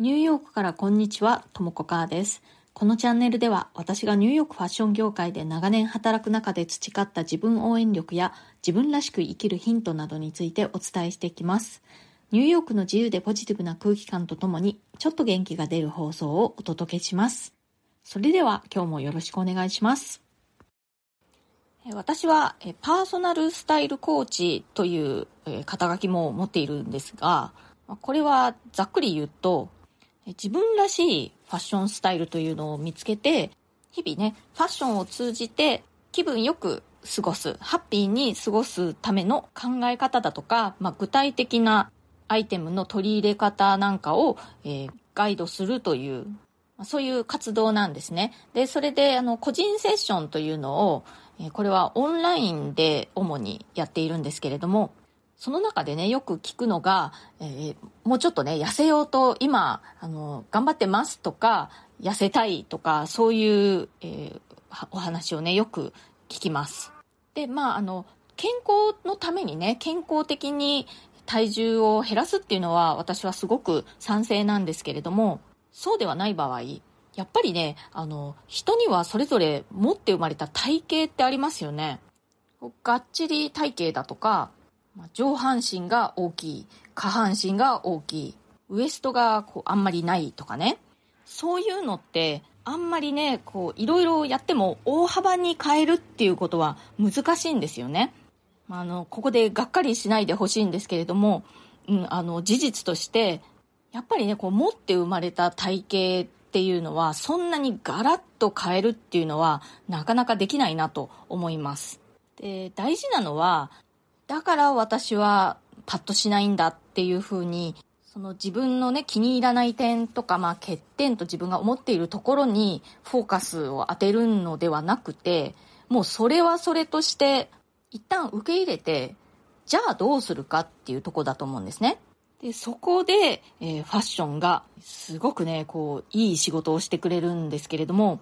ニューヨークからこんにちは、ともこかーです。このチャンネルでは私がニューヨークファッション業界で長年働く中で培った自分応援力や自分らしく生きるヒントなどについてお伝えしていきます。ニューヨークの自由でポジティブな空気感とともにちょっと元気が出る放送をお届けします。それでは今日もよろしくお願いします。私はパーソナルスタイルコーチという肩書きも持っているんですが、これはざっくり言うと自分らしいファッションスタイルというのを見つけて、日々ねファッションを通じて気分よく過ごす、ハッピーに過ごすための考え方だとか、具体的なアイテムの取り入れ方なんかを、ガイドするという、そういう活動なんですね。で、それで個人セッションというのを、これはオンラインで主にやっているんですけれども、その中でねよく聞くのが、もうちょっとね痩せようと今頑張ってますとか、痩せたいとか、そういう、お話をねよく聞きます。で、健康のためにね、健康的に体重を減らすっていうのは私はすごく賛成なんですけれども、そうではない場合やっぱりね人にはそれぞれ持って生まれた体型ってありますよね。がっちり体型だとか、上半身が大きい、下半身が大きい、ウエストがあんまりないとかね、そういうのってあんまりねいろいろやっても大幅に変えるっていうことは難しいんですよね。ここでがっかりしないでほしいんですけれども、事実としてやっぱりね持って生まれた体型っていうのはそんなにガラッと変えるっていうのはなかなかできないなと思います。で、大事なのはだから私はパッとしないんだっていう風に、その自分のね気に入らない点とか、欠点と自分が思っているところにフォーカスを当てるのではなくて、もうそれはそれとして一旦受け入れて、じゃあどうするかっていうところだと思うんですね。で、そこで、ファッションがすごくねいい仕事をしてくれるんですけれども、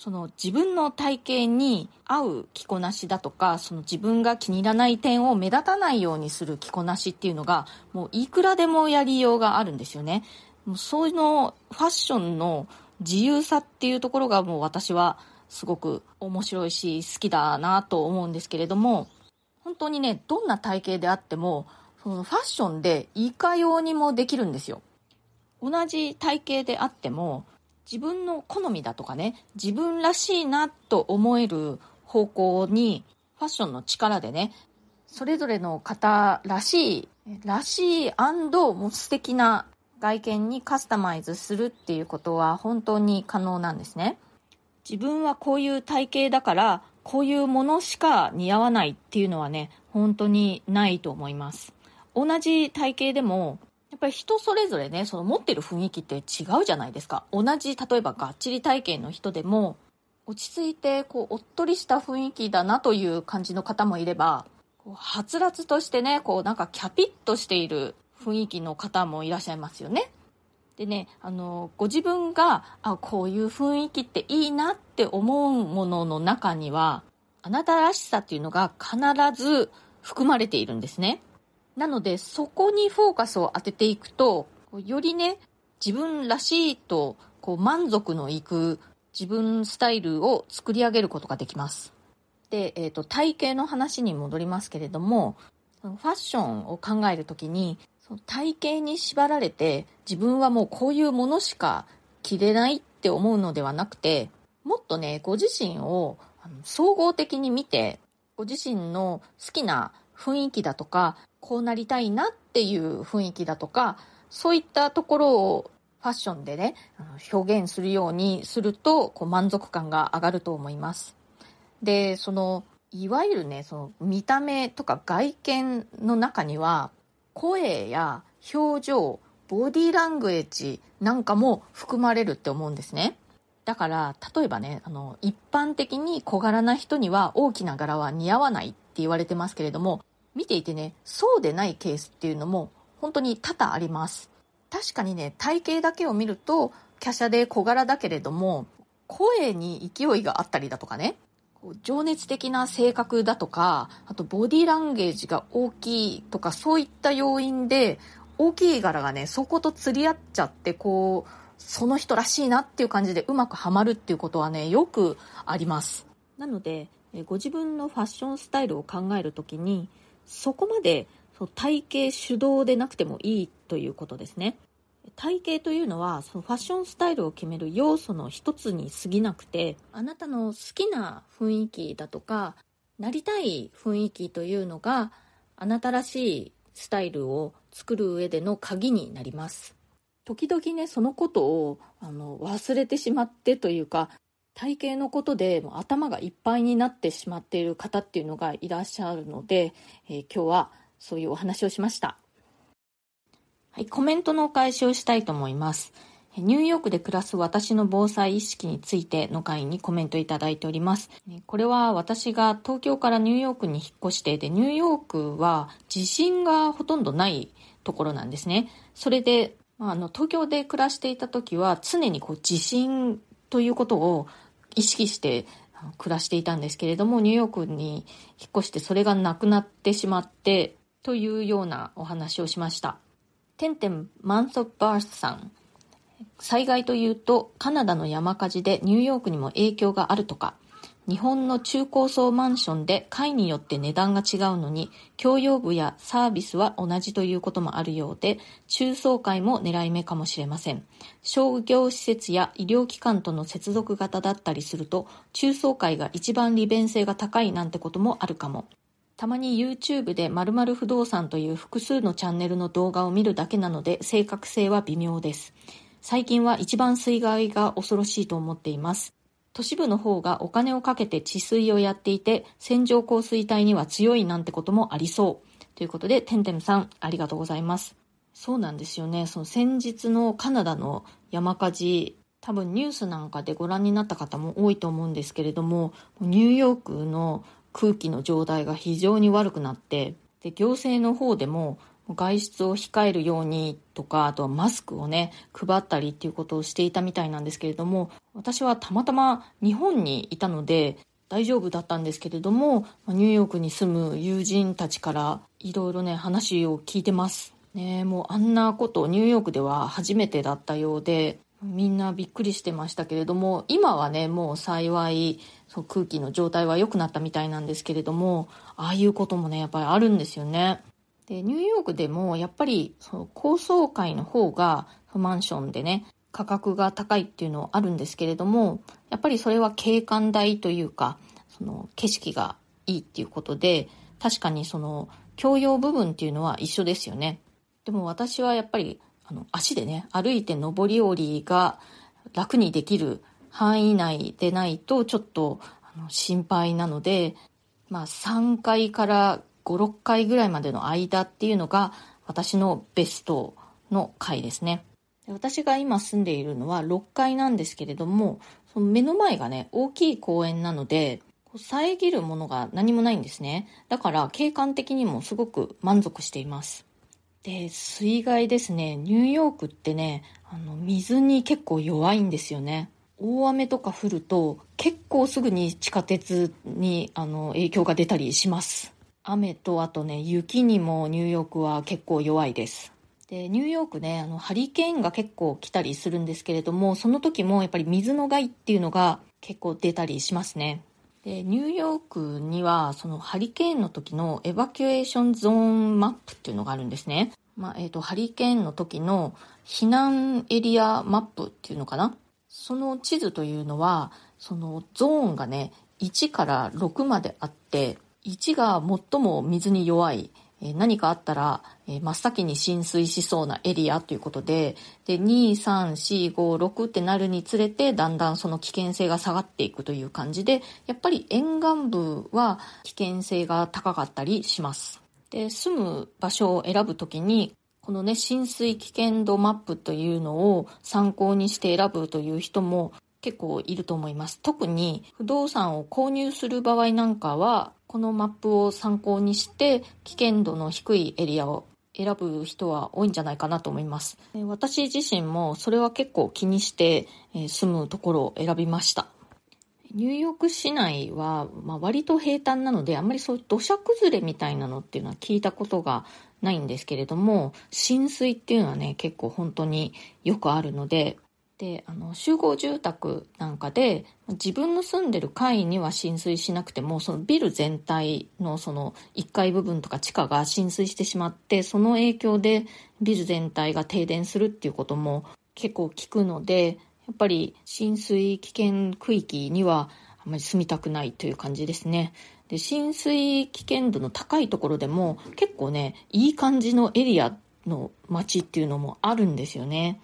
その自分の体型に合う着こなしだとか、その自分が気に入らない点を目立たないようにする着こなしっていうのがもういくらでもやりようがあるんですよね。もうそういうのファッションの自由さっていうところがもう私はすごく面白いし好きだなと思うんですけれども、本当にねどんな体型であってもそのファッションでいかようにもできるんですよ。同じ体型であっても自分の好みだとかね、自分らしいなと思える方向にファッションの力でね、それぞれの方らしいもう素敵な外見にカスタマイズするっていうことは本当に可能なんですね。自分はこういう体型だからこういうものしか似合わないっていうのはね本当にないと思います。同じ体型でもやっぱり人それぞれね、その持ってる雰囲気って違うじゃないですか。同じ例えばがっちり体型の人でも落ち着いておっとりした雰囲気だなという感じの方もいれば、はつらつとしてねなんかキャピッとしている雰囲気の方もいらっしゃいますよね。でねご自分がこういう雰囲気っていいなって思うものの中にはあなたらしさっていうのが必ず含まれているんですね。なのでそこにフォーカスを当てていくと、よりね自分らしいと満足のいく自分スタイルを作り上げることができます。で、体型の話に戻りますけれども、ファッションを考えるときに体型に縛られて自分はもうこういうものしか着れないって思うのではなくて、もっとねご自身を総合的に見て、ご自身の好きな雰囲気だとか、こうなりたいなっていう雰囲気だとか、そういったところをファッションでね表現するようにすると満足感が上がると思います。で、いわゆるね見た目とか外見の中には声や表情、ボディラングエッジなんかも含まれるって思うんですね。だから例えばね一般的に小柄な人には大きな柄は似合わないって言われてますけれども、見ていてねそうでないケースっていうのも本当に多々あります。確かにね体型だけを見ると華奢で小柄だけれども、声に勢いがあったりだとかね、情熱的な性格だとか、あとボディランゲージが大きいとか、そういった要因で大きい柄がねそこと釣り合っちゃってこうその人らしいなっていう感じでうまくはまるっていうことはねよくあります。なのでご自分のファッションスタイルを考えるときにそこまで体型主導でなくてもいいということですね。体型というのはそのファッションスタイルを決める要素の一つに過ぎなくて、あなたの好きな雰囲気だとかなりたい雰囲気というのがあなたらしいスタイルを作る上での鍵になります。時々ねそのことを忘れてしまってというか体型のことでもう頭がいっぱいになってしまっている方っていうのがいらっしゃるので、今日はそういうお話をしました。はい、コメントのお返しをしたいと思います。ニューヨークで暮らす私の防災意識についての回にコメントいただいております。これは私が東京からニューヨークに引っ越してでニューヨークは地震がほとんどないところなんですね。それで東京で暮らしていた時は常にこう地震ということを意識して暮らしていたんですけれども、ニューヨークに引っ越してそれがなくなってしまってというようなお話をしました。てんてんマンソバースさん、災害というとカナダの山火事でニューヨークにも影響があるとか、日本の中高層マンションで階によって値段が違うのに共用部やサービスは同じということもあるようで、中層階も狙い目かもしれません。商業施設や医療機関との接続型だったりすると中層階が一番利便性が高いなんてこともあるかも。たまに YouTube で〇〇不動産という複数のチャンネルの動画を見るだけなので正確性は微妙です。最近は一番水害が恐ろしいと思っています。都市部の方がお金をかけて治水をやっていて線状降水帯には強いなんてこともありそうということで、てんてんさんありがとうございます。そうなんですよね。その先日のカナダの山火事、多分ニュースなんかでご覧になった方も多いと思うんですけれども、ニューヨークの空気の状態が非常に悪くなってで行政の方でも外出を控えるようにとか、あとはマスクをね配ったりっていうことをしていたみたいなんですけれども、私はたまたま日本にいたので大丈夫だったんですけれども、ニューヨークに住む友人たちからいろいろね話を聞いてますね。もうあんなことニューヨークでは初めてだったようでみんなびっくりしてましたけれども、今はねもう幸いそう空気の状態は良くなったみたいなんですけれども、ああいうこともねやっぱりあるんですよね。でニューヨークでもやっぱりその高層階の方がマンションでね価格が高いっていうのはあるんですけれども、やっぱりそれは景観代というかその景色がいいっていうことで確かにその共用部分っていうのは一緒ですよね。でも私はやっぱり足でね歩いて上り下りが楽にできる範囲内でないとちょっと心配なので、3階から5、6回ぐらいまでの間っていうのが私のベストの階ですね。私が今住んでいるのは6階なんですけれども、その目の前がね大きい公園なので遮るものが何もないんですね。だから景観的にもすごく満足しています。で水害ですね。ニューヨークってね水に結構弱いんですよね。大雨とか降ると結構すぐに地下鉄に影響が出たりします。雨とあとね雪にもニューヨークは結構弱いです。でニューヨークねハリケーンが結構来たりするんですけれども、その時もやっぱり水の害っていうのが結構出たりしますね。でニューヨークにはそのハリケーンの時のエバキュエーションゾーンマップっていうのがあるんですね。ハリケーンの時の避難エリアマップっていうのかな、その地図というのはそのゾーンがね1から6まであって、1が最も水に弱い、何かあったら真っ先に浸水しそうなエリアということで、で2、3、4、5、6ってなるにつれてだんだんその危険性が下がっていくという感じで、やっぱり沿岸部は危険性が高かったりします。で住む場所を選ぶときにこのね浸水危険度マップというのを参考にして選ぶという人も結構いると思います。特に不動産を購入する場合なんかはこのマップを参考にして危険度の低いエリアを選ぶ人は多いんじゃないかなと思います。私自身もそれは結構気にして住むところを選びました。ニューヨーク市内は割と平坦なのであんまりそう土砂崩れみたいなのっていうのは聞いたことがないんですけれども、浸水っていうのはね結構本当によくあるので、で集合住宅なんかで自分の住んでる階には浸水しなくても、そのビル全体のその1階部分とか地下が浸水してしまって、その影響でビル全体が停電するっていうことも結構聞くので、やっぱり浸水危険区域にはあまり住みたくないという感じですね。で、浸水危険度の高いところでも結構ねいい感じのエリアの街っていうのもあるんですよね。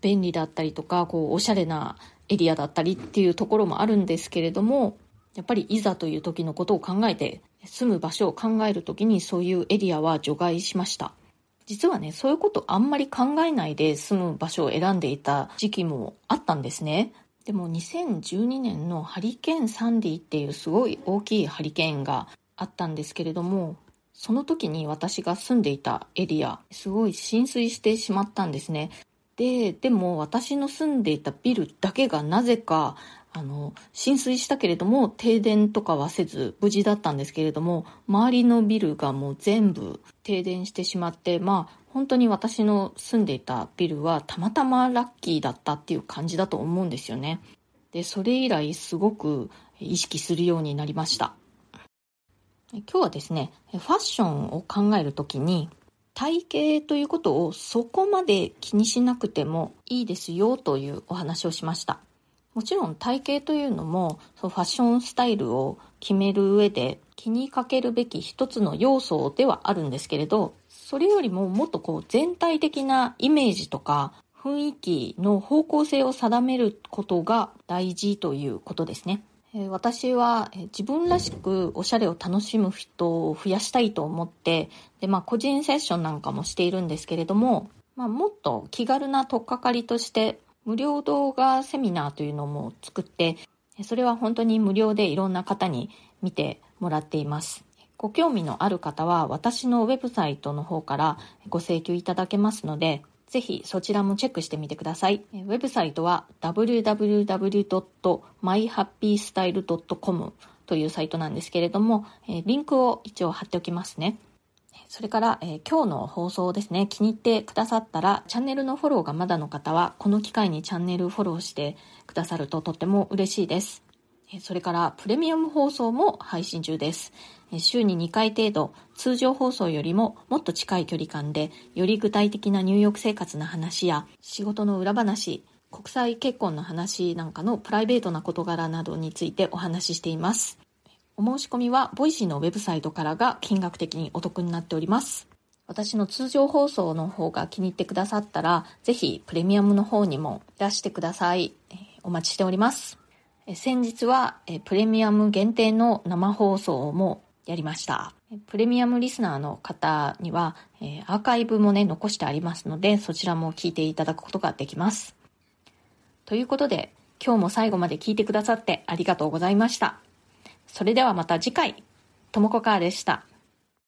便利だったりとか、おしゃれなエリアだったりっていうところもあるんですけれども、やっぱりいざという時のことを考えて、住む場所を考える時にそういうエリアは除外しました。実はね、そういうことあんまり考えないで住む場所を選んでいた時期もあったんですね。でも2012年のハリケーンサンディっていうすごい大きいハリケーンがあったんですけれども、その時に私が住んでいたエリアすごい浸水してしまったんですね。でも私の住んでいたビルだけがなぜか浸水したけれども停電とかはせず無事だったんですけれども、周りのビルがもう全部停電してしまって、本当に私の住んでいたビルはたまたまラッキーだったっていう感じだと思うんですよね。で、それ以来すごく意識するようになりました。今日はですね、ファッションを考えるときに体型ということをそこまで気にしなくてもいいですよというお話をしました。もちろん体型というのもファッションスタイルを決める上で気にかけるべき一つの要素ではあるんですけれど、それよりももっと全体的なイメージとか雰囲気の方向性を定めることが大事ということですね。私は自分らしくおしゃれを楽しむ人を増やしたいと思って、で、個人セッションなんかもしているんですけれども、もっと気軽な取っかかりとして無料動画セミナーというのも作って、それは本当に無料でいろんな方に見てもらっています。ご興味のある方は私のウェブサイトの方からご請求いただけますので、ぜひそちらもチェックしてみてください。ウェブサイトは www.myhappystyle.com というサイトなんですけれども、リンクを一応貼っておきますね。それから今日の放送ですね、気に入ってくださったらチャンネルのフォローがまだの方はこの機会にチャンネルフォローしてくださるととっても嬉しいです。それからプレミアム放送も配信中です。週に2回程度、通常放送よりももっと近い距離感でより具体的な入浴生活の話や仕事の裏話、国際結婚の話なんかのプライベートな事柄などについてお話ししています。お申し込みはボイシーのウェブサイトからが金額的にお得になっております。私の通常放送の方が気に入ってくださったら、ぜひプレミアムの方にもいらしてください。お待ちしております。先日はプレミアム限定の生放送もやりました。プレミアムリスナーの方にはアーカイブもね残してありますので、そちらも聞いていただくことができます。ということで、今日も最後まで聞いてくださってありがとうございました。それではまた次回、ともこかーでした。